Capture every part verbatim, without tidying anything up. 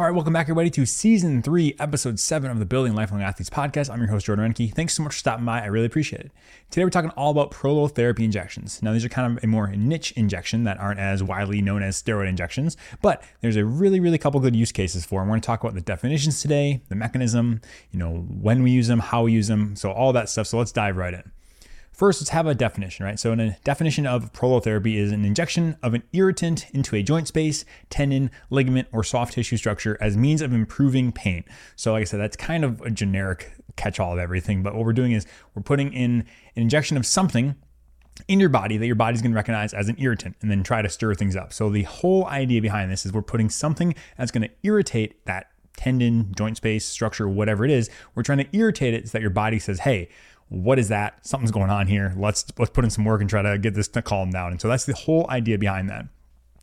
All right, welcome back everybody to season three, episode seven of the Building Lifelong Athletes podcast. I'm your host, Jordan Rennicke. Thanks so much for stopping by. I really appreciate it. Today, we're talking all about prolotherapy injections. Now, these are kind of a more niche injection that aren't as widely known as steroid injections, but there's a really, really couple good use cases for them. We're going to talk about the definitions today, the mechanism, you know, when we use them, how we use them. So all that stuff. So let's dive right in. First, let's have a definition, right? So in a definition of prolotherapy is an injection of an irritant into a joint space, tendon, ligament, or soft tissue structure as means of improving pain. So like I said, that's kind of a generic catch-all of everything. But what we're doing is we're putting in an injection of something in your body that your body's going to recognize as an irritant and then try to stir things up. So the whole idea behind this is we're putting something that's going to irritate that tendon, joint space, structure, whatever it is. We're trying to irritate it so that your body says, hey, what is that? Something's going on here. Let's let's put in some work and try to get this to calm down. And so that's the whole idea behind that.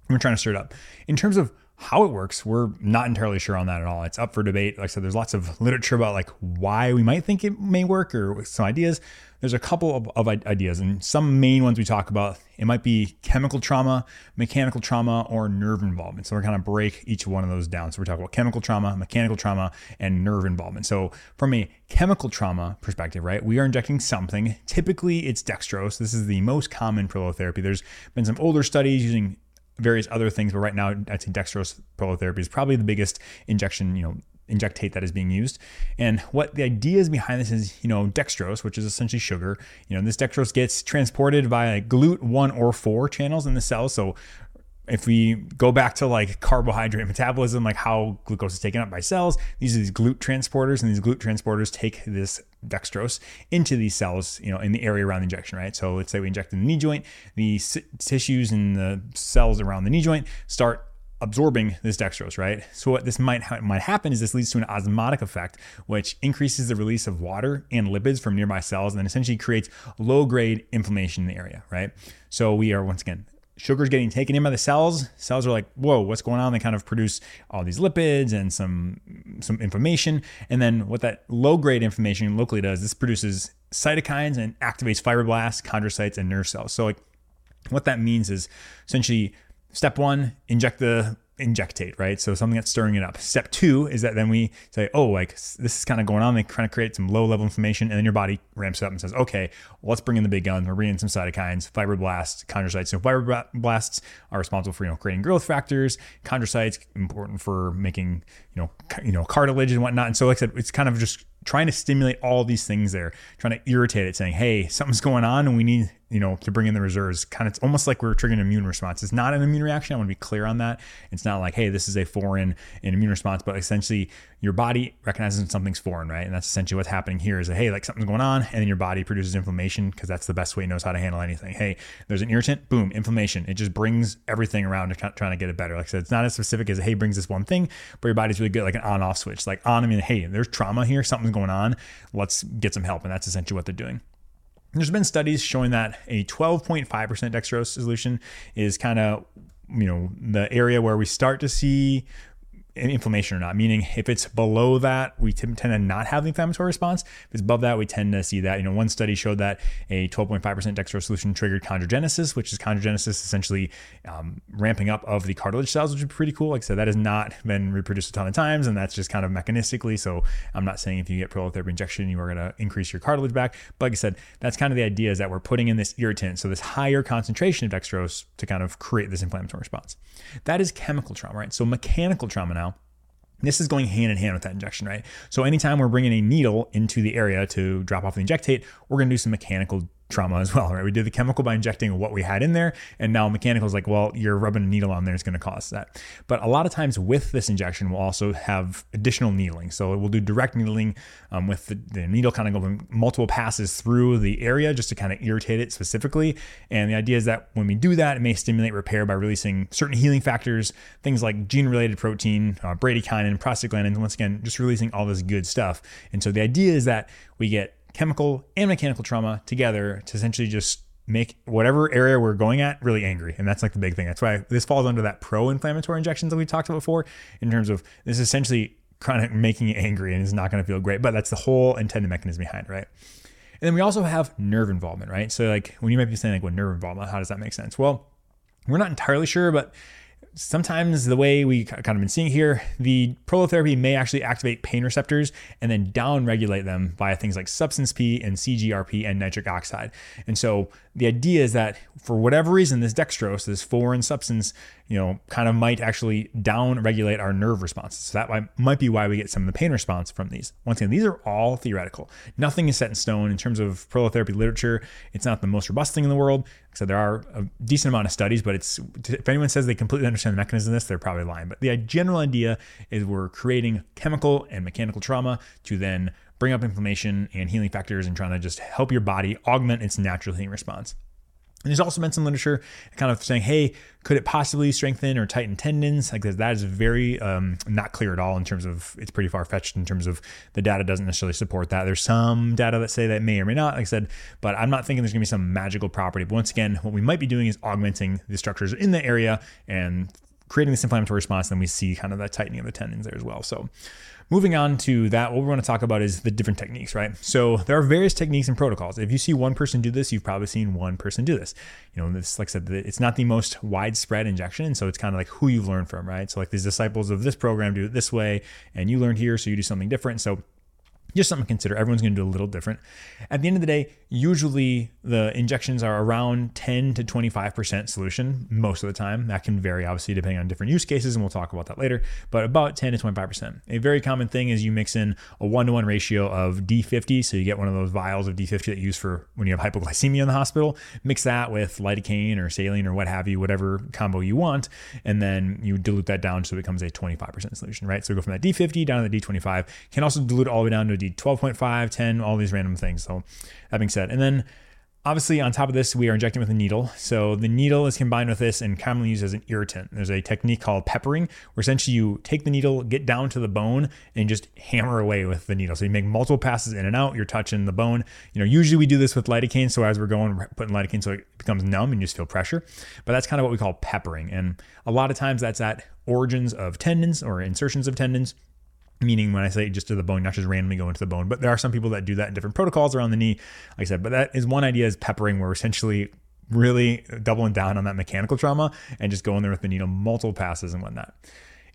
We're trying to stir it up. In terms of how it works, we're not entirely sure on that at all. It's up for debate. Like I said, there's lots of literature about like why we might think it may work or some ideas. There's a couple of, of ideas, and some main ones we talk about, it might be chemical trauma, mechanical trauma, or nerve involvement. So we're going to break each one of those down. So we're talking about chemical trauma, mechanical trauma, and nerve involvement. So from a chemical trauma perspective, right, we are injecting something. Typically, it's dextrose. This is the most common prolotherapy. There's been some older studies using various other things, but right now I'd say dextrose prolotherapy is probably the biggest injection, you know, injectate that is being used. And what the idea is behind this is, you know, dextrose, which is essentially sugar, you know, this dextrose gets transported via GLUT one or four channels in the cell. So if we go back to like carbohydrate metabolism, like how glucose is taken up by cells, these are these GLUT transporters, and these GLUT transporters take this dextrose into these cells, you know, in the area around the injection, right? So let's say we inject in the knee joint, the tissues and the cells around the knee joint start absorbing this dextrose, right? So what this might ha- might happen is this leads to an osmotic effect, which increases the release of water and lipids from nearby cells, and then essentially creates low-grade inflammation in the area, right? So we are, once again, sugar's getting taken in by the cells. Cells are like, whoa, what's going on? They kind of produce all these lipids and some some inflammation. And then what that low-grade inflammation locally does, this produces cytokines and activates fibroblasts, chondrocytes, and nerve cells. So like what that means is essentially step one, inject the injectate, right? So something that's stirring it up. Step two is that then we say, oh, like this is kind of going on. They kind of create some low level inflammation, and then your body ramps up and says, okay, well, let's bring in the big guns. We're bringing in some cytokines, fibroblasts, chondrocytes. So fibroblasts are responsible for, you know, creating growth factors. Chondrocytes important for making, you know, ca- you know, cartilage and whatnot. And so like I said, it's kind of just trying to stimulate all these things there, trying to irritate it, saying, hey, something's going on and we need, you know, to bring in the reserves. Kind of, it's almost like we're triggering an immune response. It's not an immune reaction. I want to be clear on that. It's not like, hey, this is a foreign an immune response, but essentially your body recognizes when something's foreign, right? And that's essentially what's happening here is that, hey, like something's going on, and then your body produces inflammation because that's the best way it knows how to handle anything. Hey, there's an irritant, boom, inflammation. It just brings everything around to trying to get it better. Like I said, it's not as specific as, hey, brings this one thing, but your body's really good, like an on-off switch. Like on, I mean, hey, there's trauma here, something's going on, let's get some help. And that's essentially what they're doing. There's been studies showing that a twelve point five percent dextrose solution is kind of, you know, the area where we start to see inflammation or not. Meaning if it's below that, we tend to not have the inflammatory response. If it's above that, we tend to see that. You know, one study showed that a twelve point five percent dextrose solution triggered chondrogenesis, which is chondrogenesis essentially um, ramping up of the cartilage cells, which is pretty cool. Like I said, that has not been reproduced a ton of times, and that's just kind of mechanistically. So I'm not saying if you get prolotherapy injection, you are going to increase your cartilage back. But like I said, that's kind of the idea, is that we're putting in this irritant, so this higher concentration of dextrose to kind of create this inflammatory response. That is chemical trauma, right? So mechanical trauma now. This is going hand in hand with that injection, right? So anytime we're bringing a needle into the area to drop off the injectate, we're going to do some mechanical trauma as well, right? We did the chemical by injecting what we had in there, and now mechanical is like, well, you're rubbing a needle on there, it's going to cause that. But a lot of times with this injection, we'll also have additional needling. So we'll do direct needling um, with the, the needle kind of going multiple passes through the area just to kind of irritate it specifically. And the idea is that when we do that, it may stimulate repair by releasing certain healing factors, things like gene-related protein, uh, bradykinin, prostaglandins, once again, just releasing all this good stuff. And so the idea is that we get chemical and mechanical trauma together to essentially just make whatever area we're going at really angry. And that's like the big thing. That's why this falls under that pro-inflammatory injections that we talked about before, in terms of this is essentially kind of making you angry and it's not going to feel great, but that's the whole intended mechanism behind it, right? And then we also have nerve involvement, right? So like when you might be saying like, well, nerve involvement, how does that make sense? Well, we're not entirely sure, but sometimes the way we kind of been seeing here, the prolotherapy may actually activate pain receptors and then downregulate them via things like substance P and C G R P and nitric oxide. And so the idea is that for whatever reason, this dextrose, this foreign substance, you know, kind of might actually downregulate our nerve responses. So that might be why we get some of the pain response from these. Once again, these are all theoretical. Nothing is set in stone in terms of prolotherapy literature. It's not the most robust thing in the world. Like I said, there are a decent amount of studies, but it's if anyone says they completely understand the mechanism of this, they're probably lying. But the general idea is we're creating chemical and mechanical trauma to then bring up inflammation and healing factors and trying to just help your body augment its natural healing response. And there's also been some literature kind of saying, hey, could it possibly strengthen or tighten tendons? Like that is very um, not clear at all in terms of, it's pretty far-fetched in terms of the data doesn't necessarily support that. There's some data that say that may or may not, like I said, but I'm not thinking there's gonna be some magical property. But once again, what we might be doing is augmenting the structures in the area and creating this inflammatory response. Then we see kind of that tightening of the tendons there as well. So moving on to that, what we want to talk about is the different techniques, right? So there are various techniques and protocols. If you see one person do this, you've probably seen one person do this. You know, this, like I said, it's not the most widespread injection. And so it's kind of like who you've learned from, right? So like these disciples of this program do it this way and you learned here, so you do something different. So just something to consider. Everyone's going to do a little different. At the end of the day, usually the injections are around ten to twenty-five percent solution most of the time. That can vary, obviously, depending on different use cases, and we'll talk about that later, but about ten to twenty-five percent. A very common thing is you mix in a one-to-one ratio of D fifty, so you get one of those vials of D fifty that you use for when you have hypoglycemia in the hospital. Mix that with lidocaine or saline or what have you, whatever combo you want, and then you dilute that down so it becomes a twenty-five percent solution, right? So we go from that D fifty down to the D twenty-five. You can also dilute all the way down to a twelve point five, ten, all these random things. So that being said, and then obviously on top of this, we are injecting with a needle. So the needle is combined with this and commonly used as an irritant. There's a technique called peppering, where essentially you take the needle, get down to the bone and just hammer away with the needle. So you make multiple passes in and out, you're touching the bone. You know, usually we do this with lidocaine. So as we're going, we're putting lidocaine so it becomes numb and you just feel pressure. But that's kind of what we call peppering. And a lot of times that's at origins of tendons or insertions of tendons. Meaning when I say just to the bone, not just randomly go into the bone, but there are some people that do that in different protocols around the knee, like I said, but that is one idea is peppering, where we're essentially really doubling down on that mechanical trauma and just going there with the needle, multiple passes and whatnot.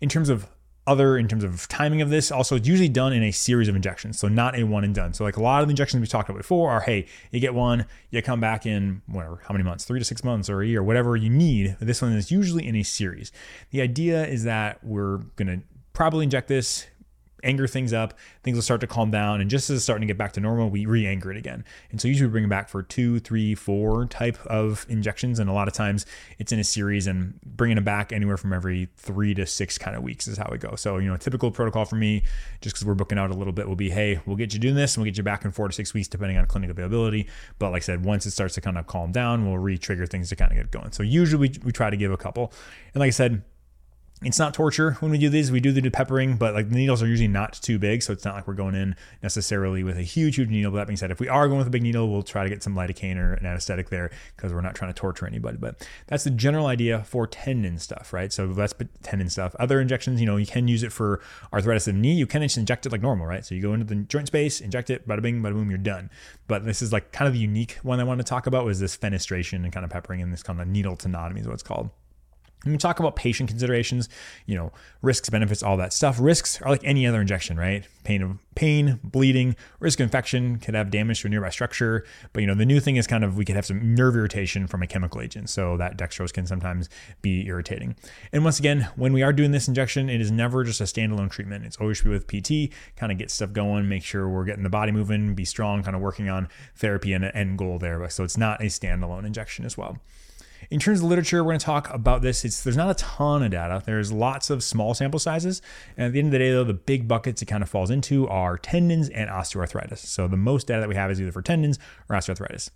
In terms of other, in terms of timing of this, also it's usually done in a series of injections. So not a one and done. So like a lot of the injections we talked about before are, hey, you get one, you come back in whatever, how many months, three to six months or a year, whatever you need. This one is usually in a series. The idea is that we're going to probably inject this, anger things up, things will start to calm down. And just as it's starting to get back to normal, we re-anger it again. And so usually we bring it back for two, three, four type of injections. And a lot of times it's in a series, and bringing it back anywhere from every three to six kind of weeks is how it goes. So, you know, a typical protocol for me, just because we're booking out a little bit, will be, hey, we'll get you doing this and we'll get you back in four to six weeks, depending on clinic availability. But like I said, once it starts to kind of calm down, we'll re-trigger things to kind of get going. So usually we, we try to give a couple. And like I said, it's not torture when we do these. We do the peppering, but like the needles are usually not too big. So it's not like we're going in necessarily with a huge, huge needle. But that being said, if we are going with a big needle, we'll try to get some lidocaine or an anesthetic there, because we're not trying to torture anybody. But that's the general idea for tendon stuff, right? So that's tendon stuff. Other injections, you know, you can use it for arthritis of the knee. You can just inject it like normal, right? So you go into the joint space, inject it, bada bing, bada boom, you're done. But this is like kind of the unique one I wanted to talk about was this fenestration and kind of peppering, and this kind of needle tenotomy is what it's called. When we talk about patient considerations, you know, risks, benefits, all that stuff. Risks are like any other injection, right? Pain of pain, bleeding, risk of infection, could have damage to a nearby structure. But, you know, the new thing is kind of we could have some nerve irritation from a chemical agent. So that dextrose can sometimes be irritating. And once again, when we are doing this injection, it is never just a standalone treatment. It's always should be with P T, kind of get stuff going, make sure we're getting the body moving, be strong, kind of working on therapy and an end goal there. So it's not a standalone injection as well. In terms of literature, we're going to talk about this. It's, there's not a ton of data. There's lots of small sample sizes. And at the end of the day, though, the big buckets it kind of falls into are tendons and osteoarthritis. So the most data that we have is either for tendons or osteoarthritis.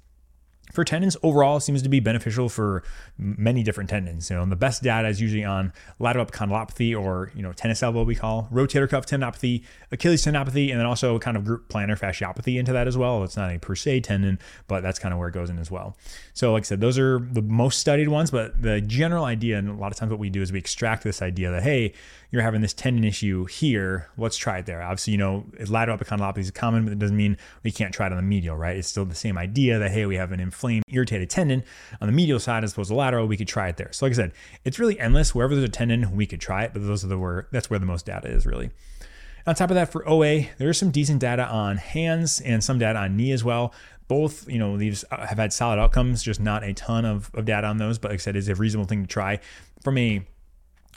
For tendons, overall, it seems to be beneficial for many different tendons. You know, and the best data is usually on lateral epicondylopathy, or, you know, tennis elbow we call, rotator cuff tendinopathy, Achilles tendinopathy, and then also kind of group plantar fasciopathy into that as well. It's not a per se tendon, but that's kind of where it goes in as well. So like I said, those are the most studied ones, but the general idea, and a lot of times what we do is we extract this idea that, hey, you're having this tendon issue here, let's try it there. Obviously, you know, lateral epicondylopathy is common, but it doesn't mean we can't try it on the medial, right? It's still the same idea that, hey, we have an inf- inflamed, irritated tendon on the medial side as opposed to lateral, we could try it there. So like I said, it's really endless. Wherever there's a tendon, we could try it, but those are the where that's where the most data is really. On top of that, for O A, there's some decent data on hands and some data on knee as well. Both, you know, these have had solid outcomes, just not a ton of, of data on those, but like I said, it's a reasonable thing to try. From a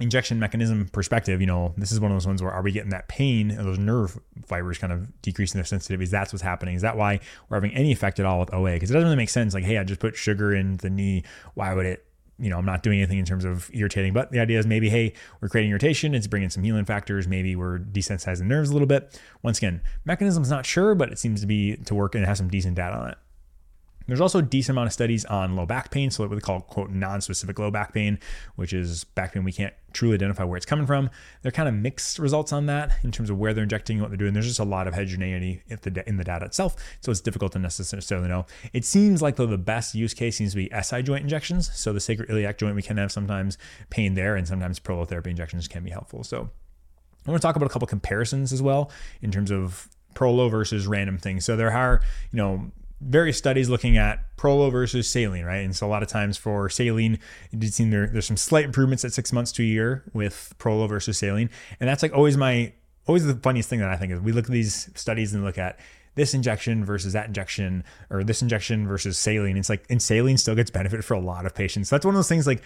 injection mechanism perspective, you know, this is one of those ones where are we getting that pain and those nerve fibers kind of decreasing their sensitivity? Is that what's happening? Is that why we're having any effect at all with O A? Because it doesn't really make sense. Like, hey, I just put sugar in the knee. Why would it? You know, I'm not doing anything in terms of irritating, but the idea is maybe, hey, we're creating irritation. It's bringing some healing factors. Maybe we're desensitizing the nerves a little bit. Once again, mechanism's not sure, but it seems to be to work and have some decent data on it. There's also a decent amount of studies on low back pain. So what they call, quote, non-specific low back pain, which is back pain we can't truly identify where it's coming from. They're kind of mixed results on that in terms of where they're injecting and what they're doing. There's just a lot of heterogeneity in the, in the data itself. So it's difficult to necessarily know. It seems like though the best use case seems to be S I joint injections. So the sacroiliac joint, we can have sometimes pain there, and sometimes prolotherapy injections can be helpful. So I want to talk about a couple of comparisons as well in terms of prolo versus random things. So there are, you know, various studies looking at prolo versus saline, right? And so a lot of times for saline, it did seem there, there's some slight improvements at six months to a year with prolo versus saline. And that's like always my, always the funniest thing that I think is we look at these studies and look at this injection versus that injection, or this injection versus saline. It's like, and saline still gets benefit for a lot of patients. So that's one of those things like,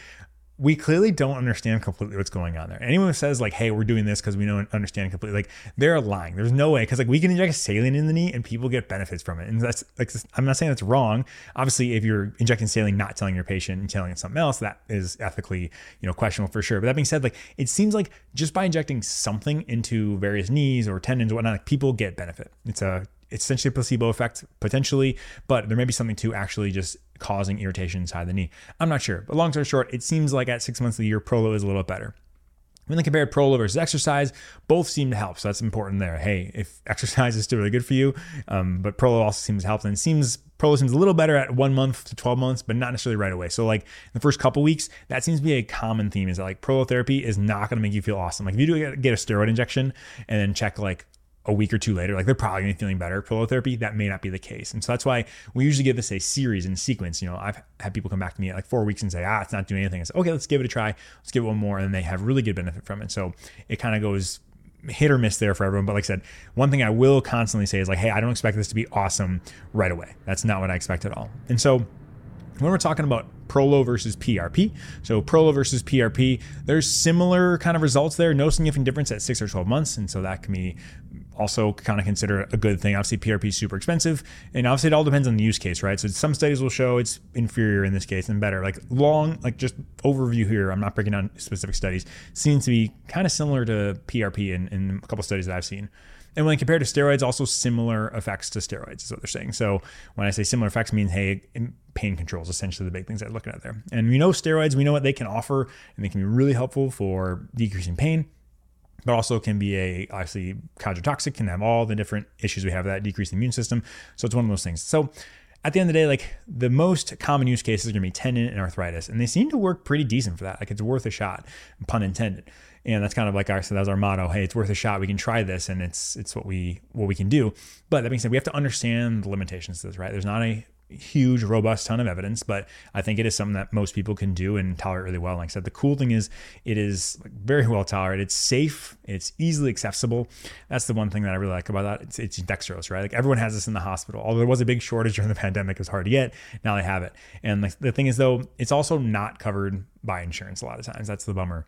we clearly don't understand completely what's going on there. Anyone who says like, hey, we're doing this because we don't understand completely, like they're lying. There's no way, because like we can inject saline in the knee and people get benefits from it. And that's like, I'm not saying that's wrong. Obviously, if you're injecting saline, not telling your patient and telling it something else, that is ethically, you know, questionable for sure. But that being said, like, it seems like just by injecting something into various knees or tendons, or whatnot, like, people get benefit. It's a, it's essentially a placebo effect potentially, but there may be something to actually just causing irritation inside the knee. I'm not sure, but long story short, it seems like at six months of the year, prolo is a little bit better. When they compared prolo versus exercise, both seem to help. So that's important there. Hey, if exercise is still really good for you, um, but prolo also seems to help. And it seems prolo seems a little better at one month to twelve months, but not necessarily right away. So like in the first couple weeks, that seems to be a common theme, is that like prolotherapy is not going to make you feel awesome. Like if you do get a steroid injection and then check like a week or two later, like they're probably gonna be feeling better. Prolotherapy, that may not be the case. And so that's why we usually give this a series in sequence. You know, I've had people come back to me at like four weeks and say, ah, it's not doing anything. I say, okay, let's give it a try. Let's give it one more. And they have really good benefit from it. So it kind of goes hit or miss there for everyone. But like I said, one thing I will constantly say is like, hey, I don't expect this to be awesome right away. That's not what I expect at all. And so when we're talking about prolo versus P R P, so prolo versus P R P, there's similar kind of results there, no significant difference at six or twelve months. And so that can be also kind of considered a good thing. Obviously, P R P is super expensive, and obviously it all depends on the use case, right? So some studies will show it's inferior in this case and better. Like long, like just overview here, I'm not breaking down specific studies, seems to be kind of similar to P R P in, in a couple of studies that I've seen. And when compared to steroids, also similar effects to steroids is what they're saying. So when I say similar effects, I mean, hey, pain control is essentially the big things I'm looking at there. And we know steroids, we know what they can offer, and they can be really helpful for decreasing pain, but also can be a, obviously, chondrotoxic, can have all the different issues we have that decrease the immune system. So it's one of those things. So at the end of the day, like the most common use cases are gonna be tendon and arthritis, and they seem to work pretty decent for that. Like it's worth a shot, pun intended. And that's kind of like our, so that's our motto. Hey, it's worth a shot. We can try this, and it's it's what we what we can do. But that being said, we have to understand the limitations to this, right? There's not a huge, robust ton of evidence, but I think it is something that most people can do and tolerate really well. Like I said, the cool thing is it is very well tolerated. It's safe. It's easily accessible. That's the one thing that I really like about that. It's, it's dextrose, right? Like everyone has this in the hospital. Although there was a big shortage during the pandemic, it was hard to get. Now they have it. And like the thing is though, it's also not covered by insurance a lot of times. That's the bummer.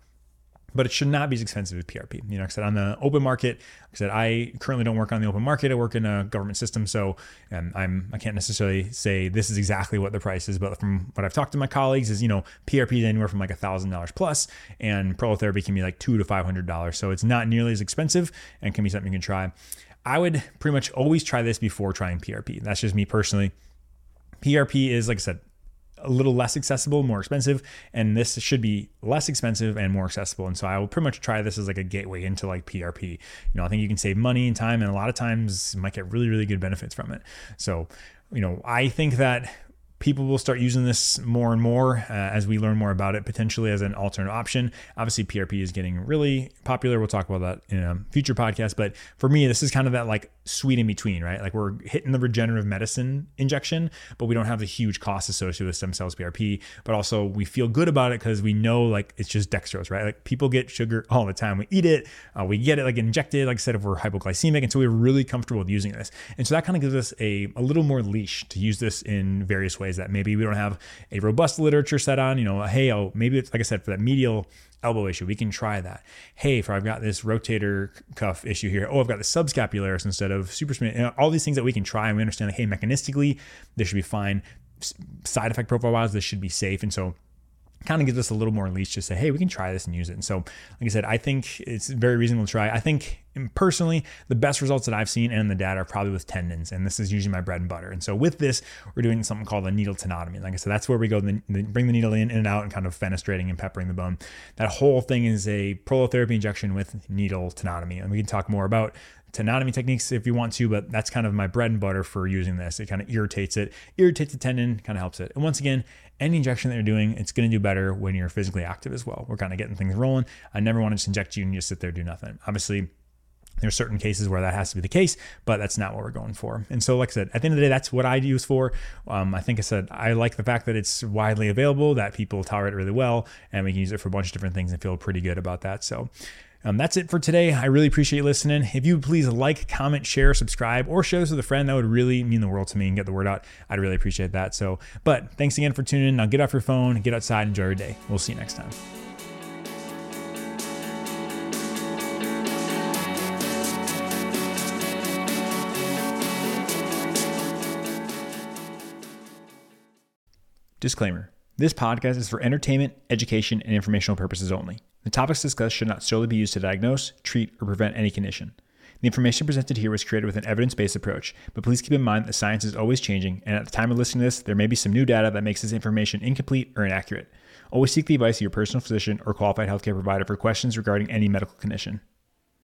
But it should not be as expensive as P R P. You know, like I said, on the open market, like I said, I currently don't work on the open market. I work in a government system. So and I'm, I can't necessarily say this is exactly what the price is, but from what I've talked to my colleagues is, you know, P R P is anywhere from like a thousand dollars plus, and prolotherapy can be like two to five hundred dollars. So it's not nearly as expensive and can be something you can try. I would pretty much always try this before trying P R P. That's just me personally. P R P is, like I said, a little less accessible, more expensive, and this should be less expensive and more accessible. And so I will pretty much try this as like a gateway into like P R P. You know, I think you can save money and time, and a lot of times you might get really, really good benefits from it. So, you know, I think that people will start using this more and more uh, as we learn more about it, potentially as an alternate option. Obviously, P R P is getting really popular. We'll talk about that in a future podcast. But for me, this is kind of that like sweet in between, right? Like we're hitting the regenerative medicine injection, but we don't have the huge costs associated with stem cells P R P. But also we feel good about it because we know like it's just dextrose, right? Like people get sugar all the time. We eat it, uh, we get it like injected, like I said, if we're hypoglycemic. And so we're really comfortable with using this. And so that kind of gives us a, a little more leash to use this in various ways that maybe we don't have a robust literature set on, you know, hey, oh, maybe it's like I said, for that medial elbow issue, we can try that. Hey, for I've got this rotator cuff issue here. Oh, I've got the subscapularis instead of supraspinatus. You know, all these things that we can try and we understand like, hey, mechanistically, this should be fine. S- side effect profile wise, this should be safe. And so kind of gives us a little more leash to say, hey, we can try this and use it. And so, like I said, I think it's very reasonable to try. I think personally, the best results that I've seen and in the data are probably with tendons. And this is usually my bread and butter. And so with this, we're doing something called a needle tenotomy. Like I said, that's where we go, the, the, bring the needle in, in and out and kind of fenestrating and peppering the bone. That whole thing is a prolotherapy injection with needle tenotomy. And we can talk more about tenotomy techniques if you want to, but that's kind of my bread and butter for using this. It kind of irritates it, irritates the tendon, kind of helps it. And once again, any injection that you're doing, it's going to do better when you're physically active as well. We're kind of getting things rolling. I never want to just inject you and you just sit there and do nothing. Obviously, there's certain cases where that has to be the case, but that's not what we're going for. And so, like I said, at the end of the day, that's what I use for. Um, I think I said, I like the fact that it's widely available, that people tolerate it really well, and we can use it for a bunch of different things and feel pretty good about that. So Um, that's it for today. I really appreciate you listening. If you please like, comment, share, subscribe, or share this with a friend, that would really mean the world to me and get the word out. I'd really appreciate that. So, but thanks again for tuning in. Now get off your phone, get outside, enjoy your day. We'll see you next time. Disclaimer. This podcast is for entertainment, education, and informational purposes only. The topics discussed should not solely be used to diagnose, treat, or prevent any condition. The information presented here was created with an evidence-based approach, but please keep in mind that science is always changing, and at the time of listening to this, there may be some new data that makes this information incomplete or inaccurate. Always seek the advice of your personal physician or qualified healthcare provider for questions regarding any medical condition.